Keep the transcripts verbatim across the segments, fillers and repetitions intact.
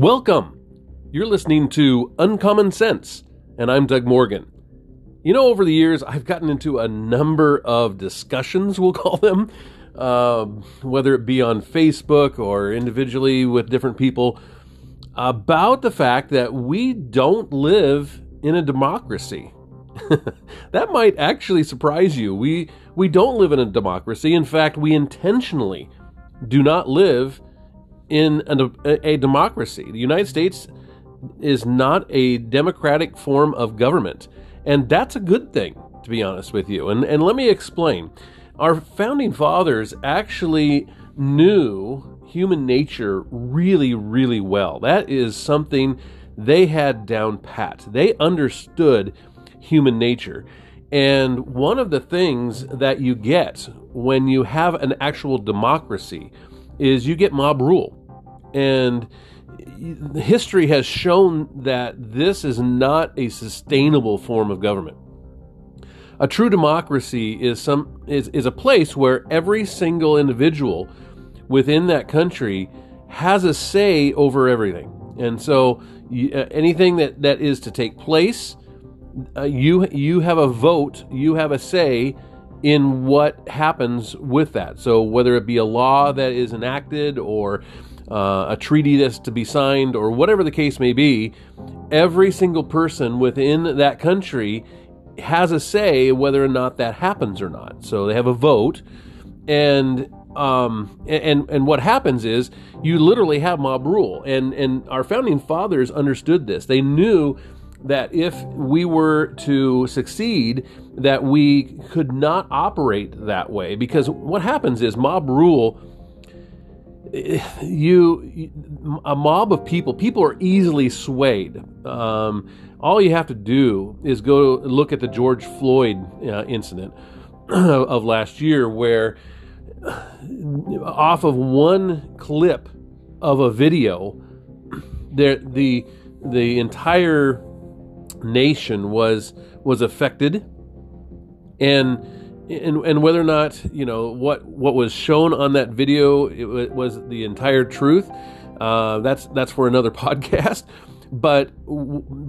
Welcome! You're listening to Uncommon Sense, and I'm Doug Morgan. You know, over the years, I've gotten into a number of discussions, we'll call them, uh, whether it be on Facebook or individually with different people, about the fact that we don't live in a democracy. That might actually surprise you. We we don't live in a democracy. In fact, we intentionally do not live in a, a democracy. The United States is not a democratic form of government. And that's a good thing, to be honest with you. And, and let me explain. Our founding fathers actually knew human nature really, really well. That is something they had down pat. They understood human nature. And one of the things that you get when you have an actual democracy is you get mob rule. And history has shown that this is not a sustainable form of government. A true democracy is some is, is a place where every single individual within that country has a say over everything. And so you, uh, anything that, that is to take place, Uh, you you have a vote, you have a say in what happens with that. So whether it be a law that is enacted or uh, a treaty that's to be signed or whatever the case may be, every single person within that country has a say whether or not that happens or not. So they have a vote, and um and and what happens is you literally have mob rule. And and our founding fathers understood this. They knew that if we were to succeed, that we could not operate that way, because what happens is mob rule, you a mob of people people are easily swayed. Um, all you have to do is go look at the George Floyd uh, incident of last year, where off of one clip of a video there the the entire nation was was affected, and and and whether or not, you know, what what was shown on that video it, it was the entire truth, uh that's that's for another podcast, but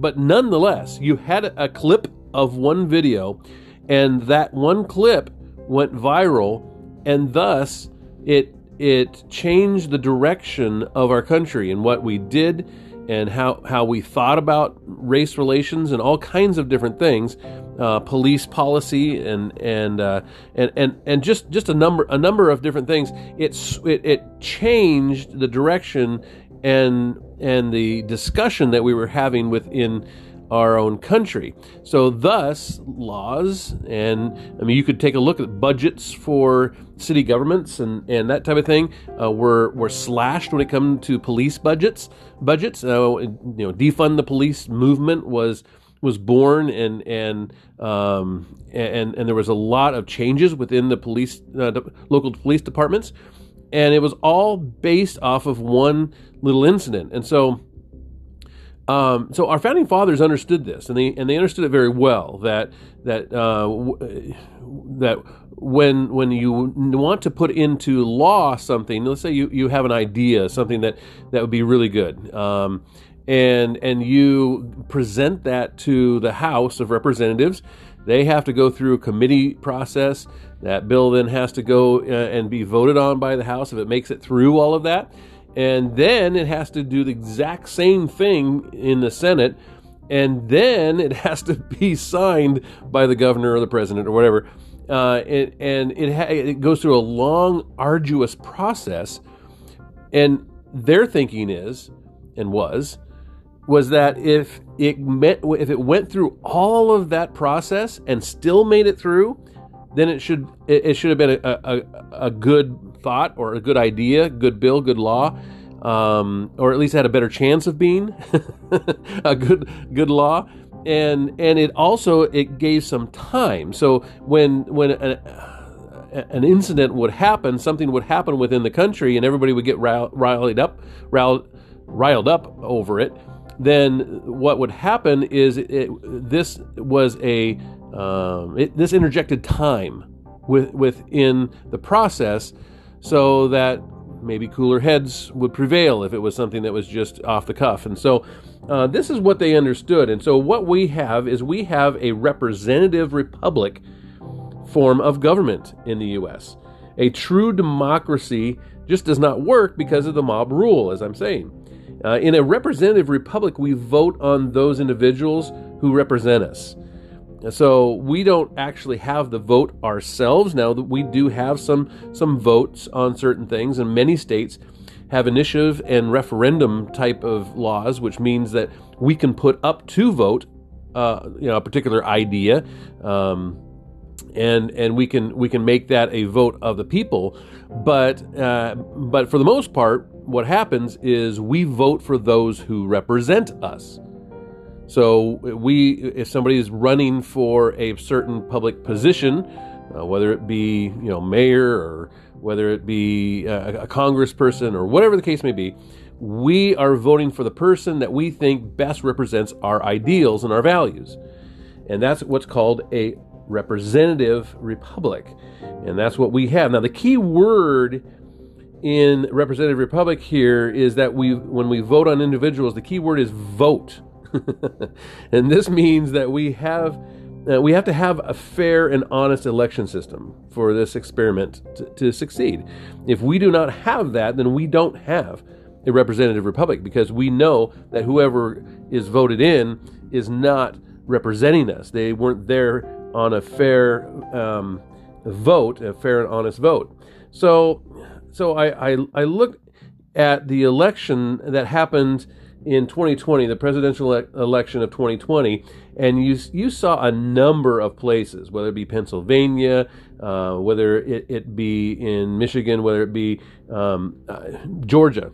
but nonetheless, you had a clip of one video, and that one clip went viral, and thus it it changed the direction of our country and what we did and how, how we thought about race relations and all kinds of different things, uh, police policy and and, uh, and and and just just a number a number of different things. It's it, it changed the direction and and the discussion that we were having within our own country. So thus laws, and I mean, you could take a look at budgets for city governments and, and that type of thing, uh, were were slashed when it comes to police budgets. Budgets, uh, you know, defund the police movement was was born, and and um, and and there was a lot of changes within the police, uh, local police departments, and it was all based off of one little incident, and so. Um, so our founding fathers understood this, and they and they understood it very well. That that uh, w- that when when you want to put into law something, let's say you, you have an idea, something that, that would be really good, um, and and you present that to the House of Representatives, they have to go through a committee process. That bill then has to go uh, and be voted on by the House if it makes it through all of that. And then it has to do the exact same thing in the Senate, and then it has to be signed by the governor or the president or whatever. Uh, and and it, ha- it goes through a long, arduous process. And their thinking is, and was, was that if it met, if it went through all of that process and still made it through, then it should it, it should have been a a, a good. thought or a good idea, good bill, good law, um, or at least had a better chance of being a good good law, and and it also it gave some time. So when when an, an incident would happen, something would happen within the country, and everybody would get rile, riled up, riled riled up over it. Then what would happen is it, it, this was a um, it, this interjected time with, within the process. So that maybe cooler heads would prevail if it was something that was just off the cuff. And so uh, this is what they understood. And so what we have is we have a representative republic form of government in the U S. A true democracy just does not work because of the mob rule, as I'm saying. Uh, in a representative republic, we vote on those individuals who represent us. So we don't actually have the vote ourselves. Now, that we do have some some votes on certain things, and many states have initiative and referendum type of laws, which means that we can put up to vote, uh, you know, a particular idea, um, and and we can we can make that a vote of the people. But uh, but for the most part, what happens is we vote for those who represent us. So we, if somebody is running for a certain public position, uh, whether it be, you know, mayor, or whether it be a, a congressperson, or whatever the case may be, we are voting for the person that we think best represents our ideals and our values. And that's what's called a representative republic. And that's what we have. Now, the key word in representative republic here is that we, when we vote on individuals, the key word is vote. And this means that we have uh, we have to have a fair and honest election system for this experiment to, to succeed. If we do not have that, then we don't have a representative republic, because we know that whoever is voted in is not representing us. They weren't there on a fair um, vote, a fair and honest vote. So, so I, I, I looked at the election that happened in twenty twenty, the presidential election of twenty twenty, and you you saw a number of places, whether it be Pennsylvania, uh, whether it, it be in Michigan, whether it be um, uh, Georgia,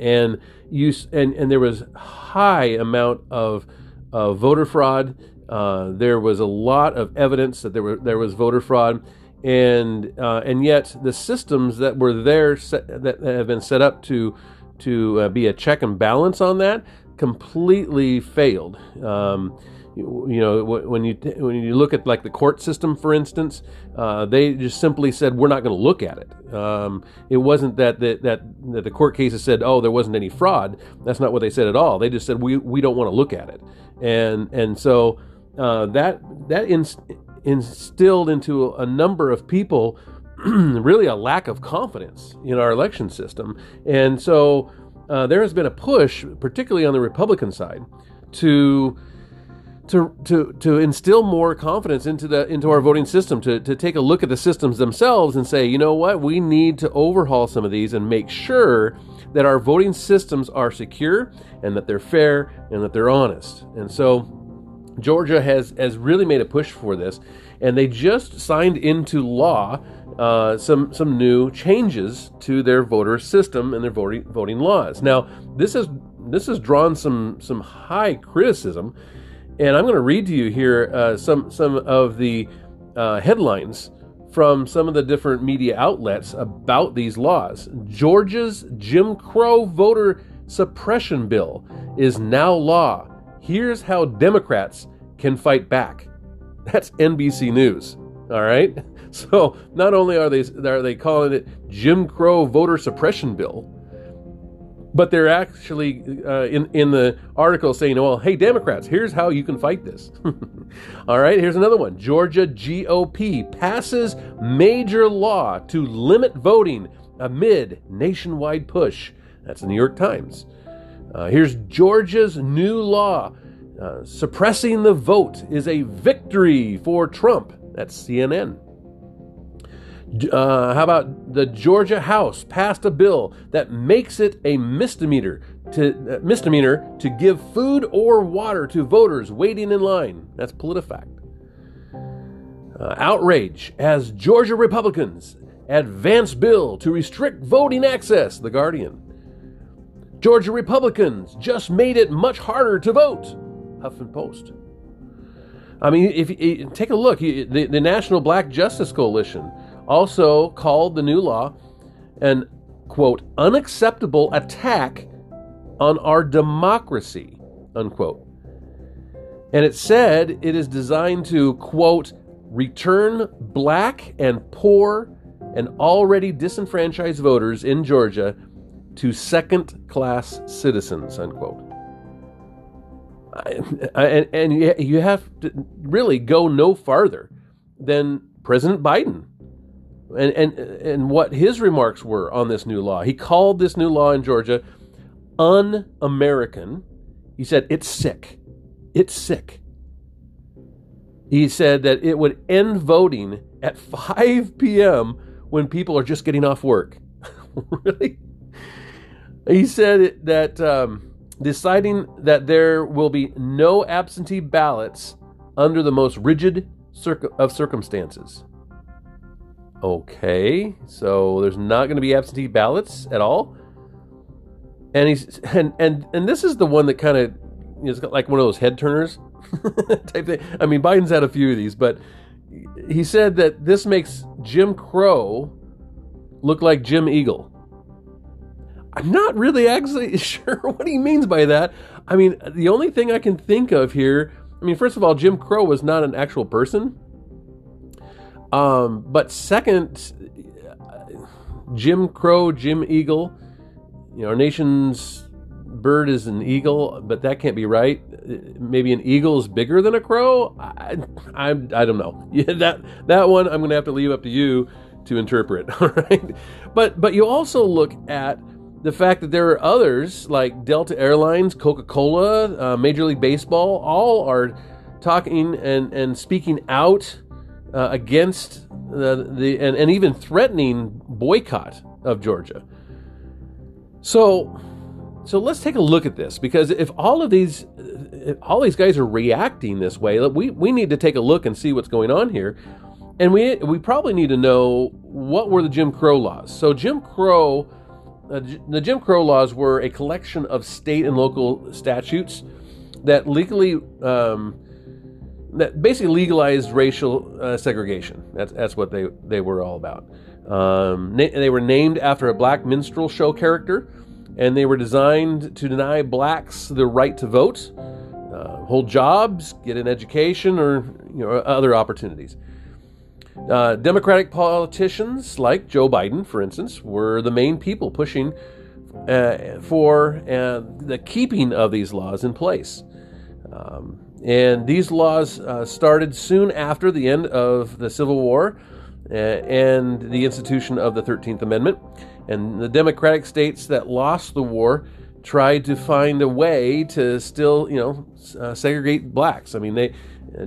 and you and and there was high amount of uh, voter fraud. Uh, there was a lot of evidence that there were there was voter fraud, and uh, and yet the systems that were there set, that, that have been set up to to uh, be a check and balance on that completely failed. Um, you, you know, when you when you look at like the court system, for instance, uh, they just simply said, we're not going to look at it. Um, it wasn't that the, that that the court cases said, oh, there wasn't any fraud. That's not what they said at all. They just said, we we don't want to look at it. And and so uh, that that inst- instilled into a number of people really a lack of confidence in our election system. And so uh, there has been a push, particularly on the Republican side, to to to to instill more confidence into the into our voting system, to to take a look at the systems themselves and say, you know what, we need to overhaul some of these and make sure that our voting systems are secure, and that they're fair, and that they're honest. And so Georgia has has really made a push for this, and they just signed into law Uh, some some new changes to their voter system and their voting voting laws. Now, this is this has drawn some some high criticism, and I'm going to read to you here uh, some some of the uh, headlines from some of the different media outlets about these laws. Georgia's Jim Crow voter suppression bill is now law. Here's how Democrats can fight back. That's N B C News. All right. So not only are they are they calling it Jim Crow voter suppression bill, but they're actually uh, in in the article saying, "Well, hey Democrats, here's how you can fight this." All right, here's another one. Georgia G O P passes major law to limit voting amid nationwide push. That's the New York Times. Uh, here's Georgia's new law, uh, suppressing the vote is a victory for Trump. That's C N N. Uh, how about the Georgia House passed a bill that makes it a misdemeanor to uh, misdemeanor to give food or water to voters waiting in line? That's PolitiFact. Uh, outrage as Georgia Republicans advance bill to restrict voting access. The Guardian. Georgia Republicans just made it much harder to vote. Huffington Post. I mean, if you take a look, you, the, the National Black Justice Coalition also called the new law an, quote, unacceptable attack on our democracy, unquote. And it said it is designed to, quote, return black and poor and already disenfranchised voters in Georgia to second-class citizens, unquote. And, and, and you have to really go no farther than President Biden and, and, and what his remarks were on this new law. He called this new law in Georgia un-American. He said, it's sick. It's sick. He said that it would end voting at five p.m. when people are just getting off work. Really? He said that um, deciding that there will be no absentee ballots under the most rigid circ- of circumstances. Okay, so there's not going to be absentee ballots at all. And he's and and and this is the one that kind of is like one of those head turners type thing. I mean, Biden's had a few of these, but he said that this makes Jim Crow look like Jim Eagle. I'm not really actually sure what he means by that. I mean, the only thing I can think of here, I mean, first of all, Jim Crow was not an actual person. Um, but second, Jim Crow, Jim Eagle, you know, our nation's bird is an eagle, but that can't be right. Maybe an eagle is bigger than a crow? I, I, I don't know. Yeah, that, that one I'm going to have to leave up to you to interpret, all right? But, but you also look at the fact that there are others like Delta Airlines, Coca-Cola, uh, Major League Baseball, all are talking and, and speaking out uh, against the, the and, and even threatening boycott of Georgia. So, so let's take a look at this, because if all of these, if all these guys are reacting this way, we we need to take a look and see what's going on here, and we we probably need to know what were the Jim Crow laws. So Jim Crow. Uh, the Jim Crow laws were a collection of state and local statutes that legally, um, that basically legalized racial uh, segregation. That's that's what they, they were all about. Um, na- they were named after a black minstrel show character, and they were designed to deny blacks the right to vote, uh, hold jobs, get an education, or you know other opportunities. Uh, Democratic politicians like Joe Biden, for instance, were the main people pushing uh, for uh, the keeping of these laws in place. Um, and these laws uh, started soon after the end of the Civil War uh, and the institution of the thirteenth Amendment. And the Democratic states that lost the war tried to find a way to still, you know, uh, segregate blacks. I mean, they...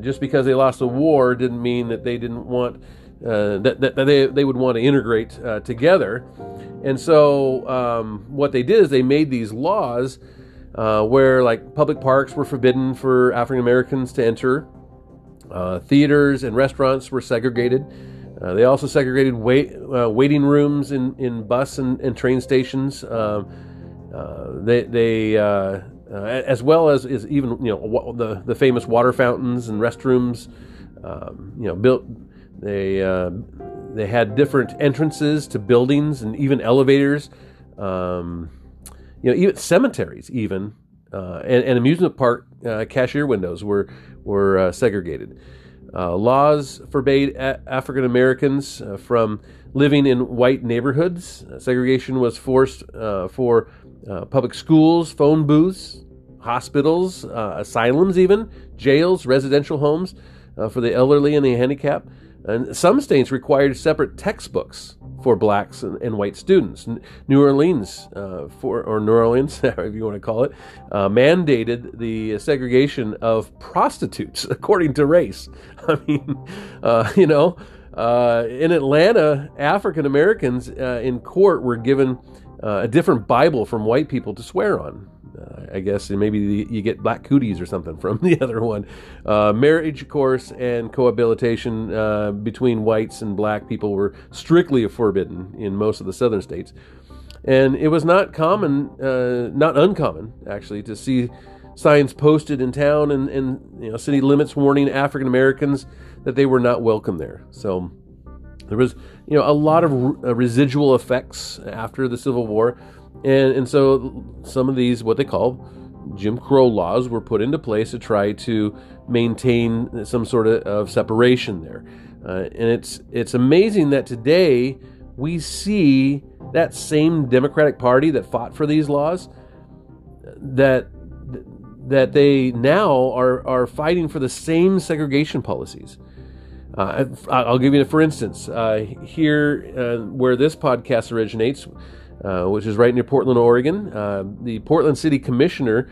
Just because they lost the war didn't mean that they didn't want uh, that, that they they would want to integrate uh, together, and so um, what they did is they made these laws uh, where like public parks were forbidden for African Americans to enter, uh, theaters and restaurants were segregated. Uh, they also segregated wait uh, waiting rooms in in bus and, and train stations. Uh, uh, they they. Uh, Uh, as well as is even you know the the famous water fountains and restrooms, um, you know built they uh, they had different entrances to buildings and even elevators, um, you know even cemeteries even uh, and, and amusement park uh, cashier windows were were uh, segregated. Uh, laws forbade a- African Americans uh, from living in white neighborhoods. Uh, segregation was forced uh, for. Uh, public schools, phone booths, hospitals, uh, asylums even, jails, residential homes uh, for the elderly and the handicapped. And some states required separate textbooks for blacks and, and white students. N- New Orleans, uh, for or New Orleans, however you want to call it, uh, mandated the segregation of prostitutes according to race. I mean, uh, you know, uh, in Atlanta, African Americans uh, in court were given... Uh, a different Bible from white people to swear on. Uh, I guess and maybe the, you get black cooties or something from the other one. Uh, marriage, of course, and cohabitation uh, between whites and black people were strictly forbidden in most of the southern states. And it was not common, uh, not uncommon, actually, to see signs posted in town and, and you know, city limits warning African Americans that they were not welcome there. So... There was, you know, a lot of re- residual effects after the Civil War, and and so some of these, what they call Jim Crow laws, were put into place to try to maintain some sort of, of separation there. Uh, and it's it's amazing that today we see that same Democratic Party that fought for these laws, that that they now are, are fighting for the same segregation policies. Uh, I'll give you, for instance, uh, here uh, where this podcast originates, uh, which is right near Portland, Oregon, uh, the Portland City Commissioner,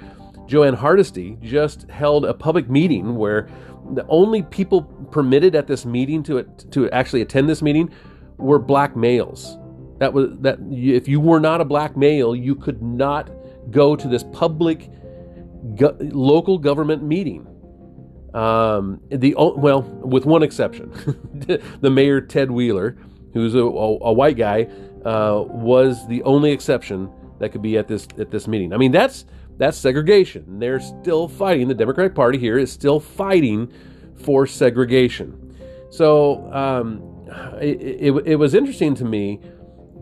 Joanne Hardesty, just held a public meeting where the only people permitted at this meeting to to actually attend this meeting were black males. That was that. If you were not a black male, you could not go to this public go, local government meeting. Um, the well, with one exception, the mayor Ted Wheeler, who's a, a, a white guy, uh, was the only exception that could be at this at this meeting. I mean, that's. That's segregation. They're still fighting. The Democratic Party here is still fighting for segregation. So um, it, it, it was interesting to me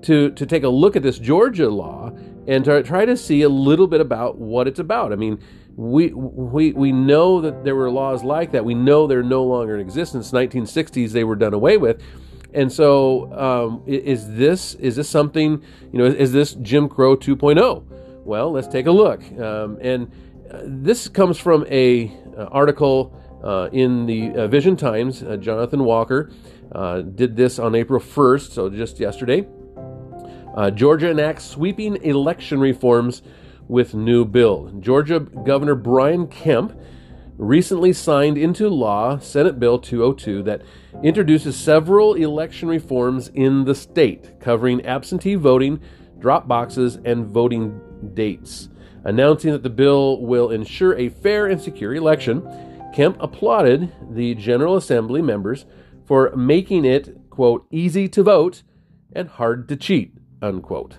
to to take a look at this Georgia law and to try to see a little bit about what it's about. I mean, we we we know that there were laws like that. We know they're no longer in existence. nineteen sixties, they were done away with. And so um, is this is this something, you know, is this Jim Crow two point oh? Well, let's take a look. Um, and uh, this comes from a uh, article uh, in the uh, Vision Times. Uh, Jonathan Walker uh, did this on April first, so just yesterday. Uh, Georgia enacts sweeping election reforms with new bill. Georgia Governor Brian Kemp recently signed into law Senate Bill two oh two that introduces several election reforms in the state, covering absentee voting, drop boxes, and voting dates. Announcing that the bill will ensure a fair and secure election, Kemp applauded the General Assembly members for making it, quote, easy to vote and hard to cheat, unquote.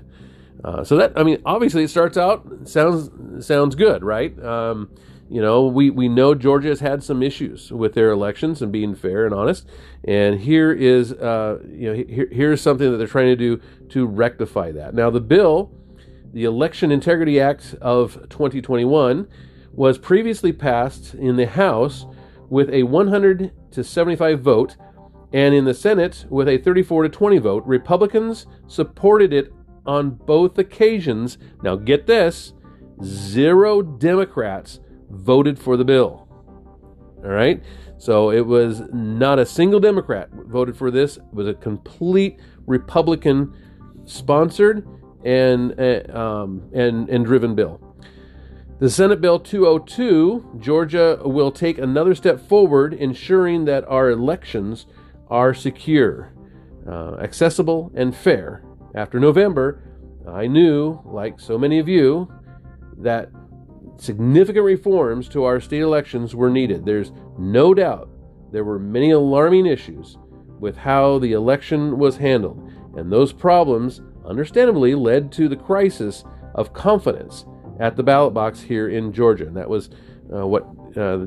Uh, so that, I mean, obviously it starts out, sounds sounds good, right? Um, you know, we, we know Georgia has had some issues with their elections and being fair and honest. And here is, uh, you know, here, here's something that they're trying to do to rectify that. Now, the bill, the Election Integrity Act of twenty twenty-one, was previously passed in the House with a one hundred to seventy-five vote, and in the Senate with a thirty-four to twenty vote. Republicans supported it on both occasions. Now get this, zero Democrats voted for the bill. All right? So it was not a single Democrat voted for this. It was a complete Republican sponsored and uh, um, and and driven bill. The Senate Bill two oh two, Georgia will take another step forward, ensuring that our elections are secure, uh, accessible, and fair. After November, I knew, like so many of you, that significant reforms to our state elections were needed. There's no doubt there were many alarming issues with how the election was handled, and those problems understandably led to the crisis of confidence at the ballot box here in Georgia. And that was uh, what uh,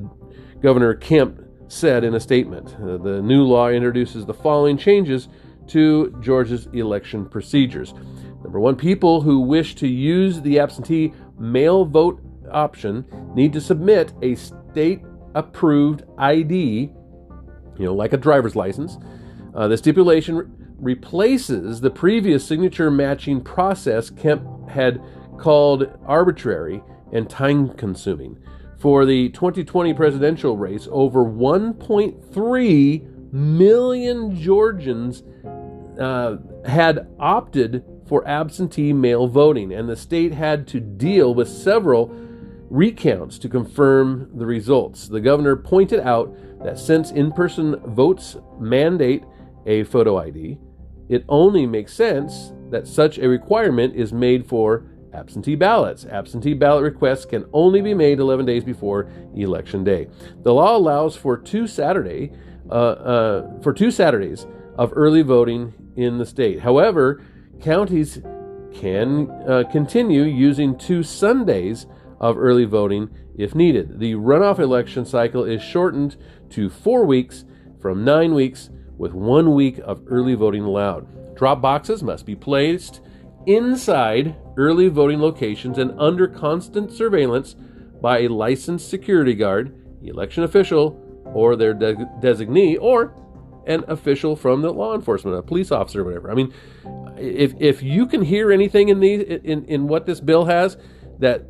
Governor Kemp said in a statement. Uh, the new law introduces the following changes to Georgia's election procedures. Number one, people who wish to use the absentee mail vote option need to submit a state-approved I D, you know, like a driver's license. Uh, the stipulation re- replaces the previous signature matching process Kemp had called arbitrary and time-consuming. For the twenty twenty presidential race, over one point three million Georgians uh, had opted for absentee mail voting, and the state had to deal with several recounts to confirm the results. The governor pointed out that since in-person votes mandate a photo I D, it only makes sense that such a requirement is made for absentee ballots. Absentee ballot requests can only be made eleven days before Election Day. The law allows for two Saturday, uh, uh, for two Saturdays of early voting in the state. However, counties can uh, continue using two Sundays of early voting if needed. The runoff election cycle is shortened to four weeks from nine weeks, with one week of early voting allowed. Drop boxes must be placed inside early voting locations and under constant surveillance by a licensed security guard, election official, or their de- designee, or an official from the law enforcement, a police officer, or whatever. I mean, if if you can hear anything in these in, in what this bill has that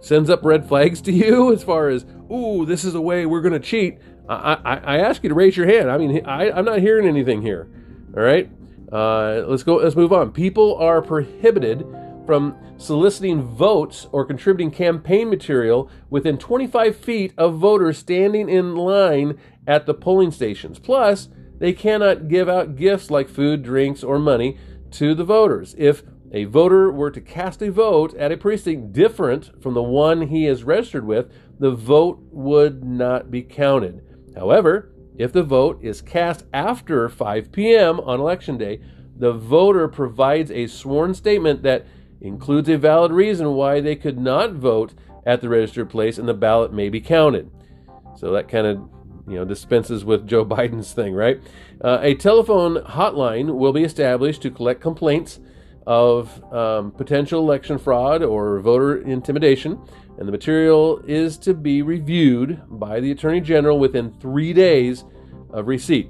sends up red flags to you as far as, ooh, this is a way we're going to cheat, I, I, I ask you to raise your hand. I mean, I, I'm not hearing anything here. All right, uh, let's go. Let's move on. People are prohibited from soliciting votes or contributing campaign material within twenty-five feet of voters standing in line at the polling stations. Plus, they cannot give out gifts like food, drinks, or money to the voters. If a voter were to cast a vote at a precinct different from the one he is registered with, the vote would not be counted. However, if the vote is cast after five p.m. on Election Day, the voter provides a sworn statement that includes a valid reason why they could not vote at the registered place, and the ballot may be counted. So that kind of, you know, dispenses with Joe Biden's thing, right? Uh, a telephone hotline will be established to collect complaints of um, potential election fraud or voter intimidation, and the material is to be reviewed by the Attorney General within three days of receipt.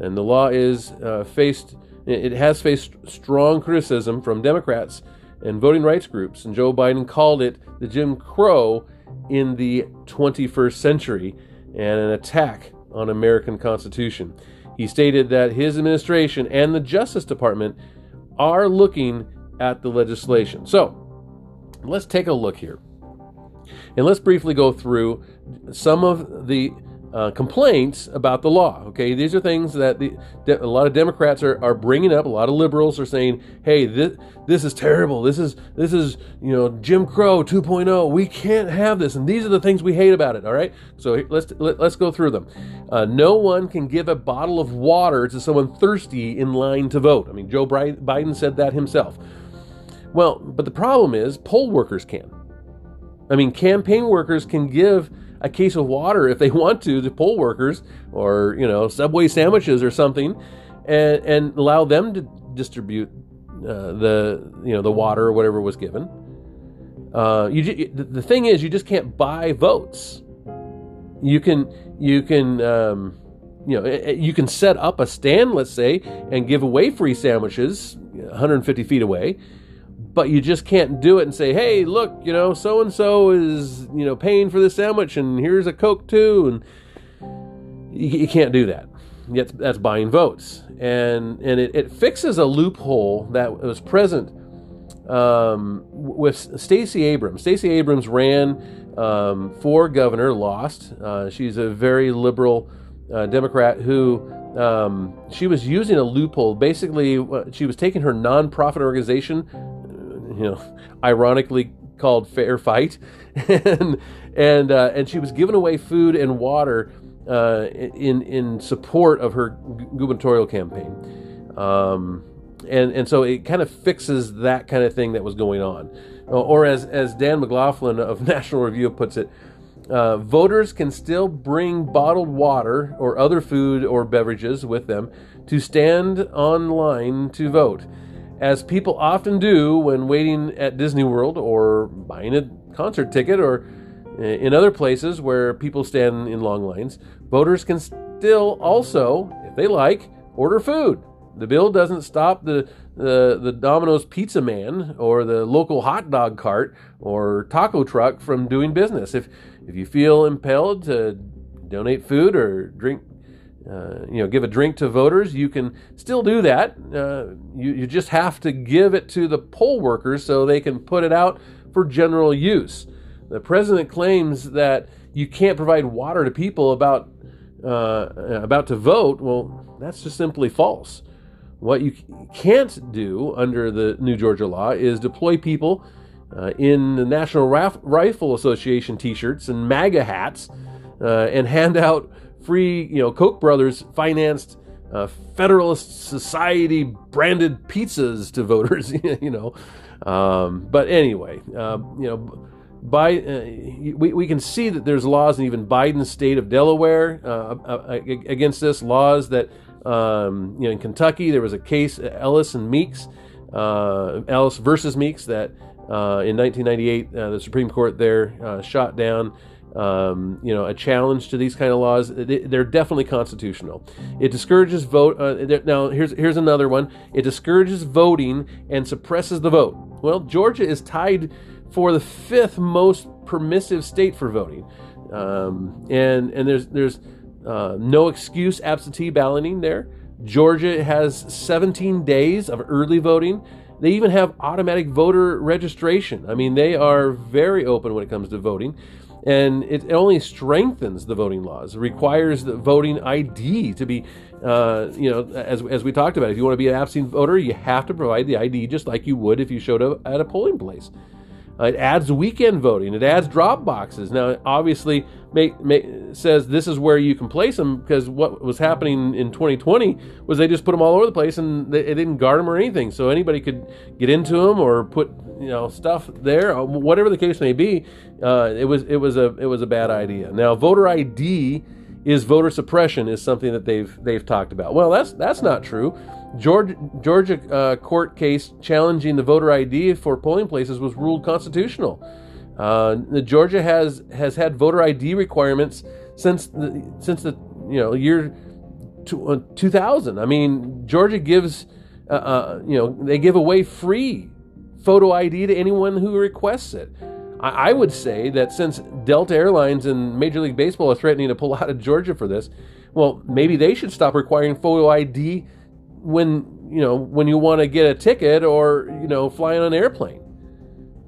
And the law is uh, faced, it has faced strong criticism from Democrats and voting rights groups, and Joe Biden called it the Jim Crow in the twenty-first century and an attack on American Constitution. He stated that his administration and the Justice Department are looking at the legislation. So let's take a look here, and let's briefly go through some of the uh, complaints about the law. Okay, these are things that the, a lot of Democrats are, are bringing up. A lot of liberals are saying, hey, this this is terrible. This is, this is, you know, Jim Crow two point oh. We can't have this. And these are the things we hate about it. All right. So let's, let, let's go through them. Uh, no one can give a bottle of water to someone thirsty in line to vote. I mean, Joe Biden said that himself. Well, but the problem is poll workers can. I mean, campaign workers can give a case of water if they want to to poll workers, or, you know, Subway sandwiches or something, and and allow them to distribute uh, the, you know, the water or whatever was given. Uh, you ju- the thing is, you just can't buy votes. You can you can um, you know you can set up a stand, let's say, and give away free sandwiches one hundred fifty feet away. But you just can't do it and say, hey, look, you know, so-and-so is, you know, paying for this sandwich, and here's a Coke too. And you, you can't do that. That's, that's buying votes. And and it, it fixes a loophole that was present um, with Stacey Abrams. Stacey Abrams ran um, for governor, lost. Uh, she's a very liberal uh, Democrat who... Um, she was using a loophole. Basically, she was taking her nonprofit organization, you know, ironically called Fair Fight, and and uh, and she was giving away food and water uh, in in support of her gubernatorial campaign, um, and and so it kind of fixes that kind of thing that was going on, or as as Dan McLaughlin of National Review puts it. Uh, voters can still bring bottled water or other food or beverages with them to stand online to vote, as people often do when waiting at Disney World or buying a concert ticket or in other places where people stand in long lines. Voters can still also, if they like, order food. The bill doesn't stop the, the, the Domino's pizza man or the local hot dog cart or taco truck from doing business. If if you feel impelled to donate food or drink, uh, you know, give a drink to voters, you can still do that. Uh, you, you just have to give it to the poll workers so they can put it out for general use. The president claims that you can't provide water to people about, uh, about to vote. Well, that's just simply false. What you can't do under the new Georgia law is deploy people uh, in the National Raf- Rifle Association t-shirts and MAGA hats uh, and hand out free, you know, Koch brothers financed uh, Federalist Society branded pizzas to voters, you know. Um, but anyway, uh, you know, by uh, we, we can see that there's laws in even Biden's state of Delaware uh, against this, laws that Um, you know, in Kentucky, there was a case, Ellis and Meeks, uh, Ellis versus Meeks, that uh, in nineteen ninety-eight, uh, the Supreme Court there uh, shot down um, you know, a challenge to these kind of laws. They're definitely constitutional. It discourages vote. Uh, now, here's here's another one. It discourages voting and suppresses the vote. Well, Georgia is tied for the fifth most permissive state for voting, um, and and there's there's uh, no excuse absentee balloting there. Georgia has seventeen days of early voting. They even have automatic voter registration. I mean, they are very open when it comes to voting, and it only strengthens the voting laws. It requires the voting I D to be, uh, you know, as as we talked about, if you want to be an absentee voter, you have to provide the I D just like you would if you showed up at a polling place. Uh, it adds weekend voting. It adds drop boxes. Now, it obviously make, make, says this is where you can place them, because what was happening in twenty twenty was they just put them all over the place, and they, they didn't guard them or anything. So anybody could get into them or put, you know, stuff there, whatever the case may be. Uh, it was it was a it was a bad idea. Now, voter I D is voter suppression is something that they've they've talked about. Well, that's that's not true. Georgia, Georgia uh, court case challenging the voter I D for polling places was ruled constitutional. Uh, Georgia has has had voter I D requirements since the, since the you know year two thousand. I mean, Georgia gives uh, uh, you know they give away free photo I D to anyone who requests it. I, I would say that since Delta Airlines and Major League Baseball are threatening to pull out of Georgia for this, well, maybe they should stop requiring photo I D when you know when you want to get a ticket or you know fly on an airplane.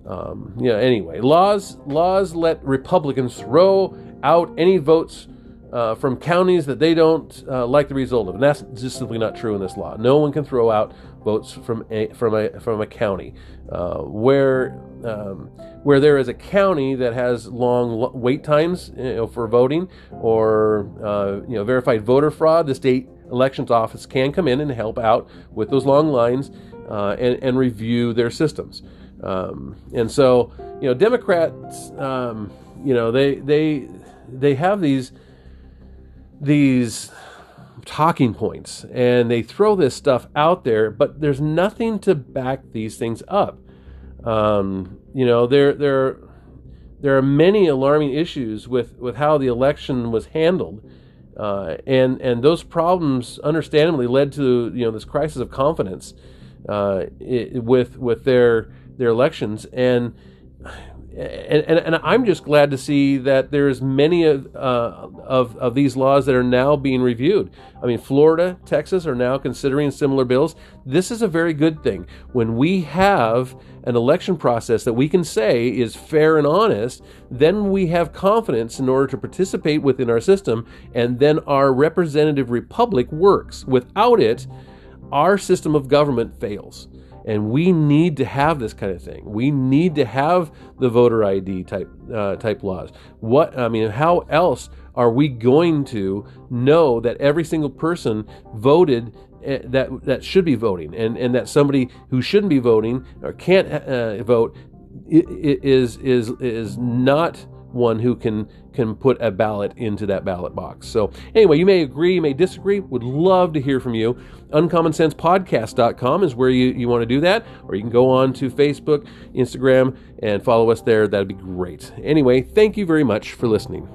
Um, yeah. You know, anyway, laws laws let Republicans throw out any votes uh, from counties that they don't uh, like the result of, and that's just simply not true in this law. No one can throw out votes from a from a from a county uh, where um, where there is a county that has long wait times you know, for voting or uh, you know verified voter fraud. The state elections office can come in and help out with those long lines uh, and, and review their systems. Um, and so, you know, Democrats, um, you know, they they they have these these talking points, and they throw this stuff out there, but there's nothing to back these things up. Um, you know, there there there are many alarming issues with, with how the election was handled. Uh, and and those problems, understandably, led to you know this crisis of confidence uh, it, with with their their elections, and and and I'm just glad to see that there's many of uh, of of these laws that are now being reviewed. I mean, Florida, Texas are now considering similar bills. This is a very good thing when we have an election process that we can say is fair and honest. Then we have confidence in order to participate within our system, and then our representative republic works. Without it, our system of government fails, and we need to have this kind of thing. We need to have the voter I D type uh, type laws. What I mean, how else are we going to know that every single person voted that that should be voting, and, and that somebody who shouldn't be voting or can't uh, vote is is is not one who can can put a ballot into that ballot box. So anyway, you may agree, you may disagree. Would love to hear from you. Uncommon Sense Podcast dot com is where you, you want to do that, or you can go on to Facebook, Instagram, and follow us there. That'd be great. Anyway, thank you very much for listening.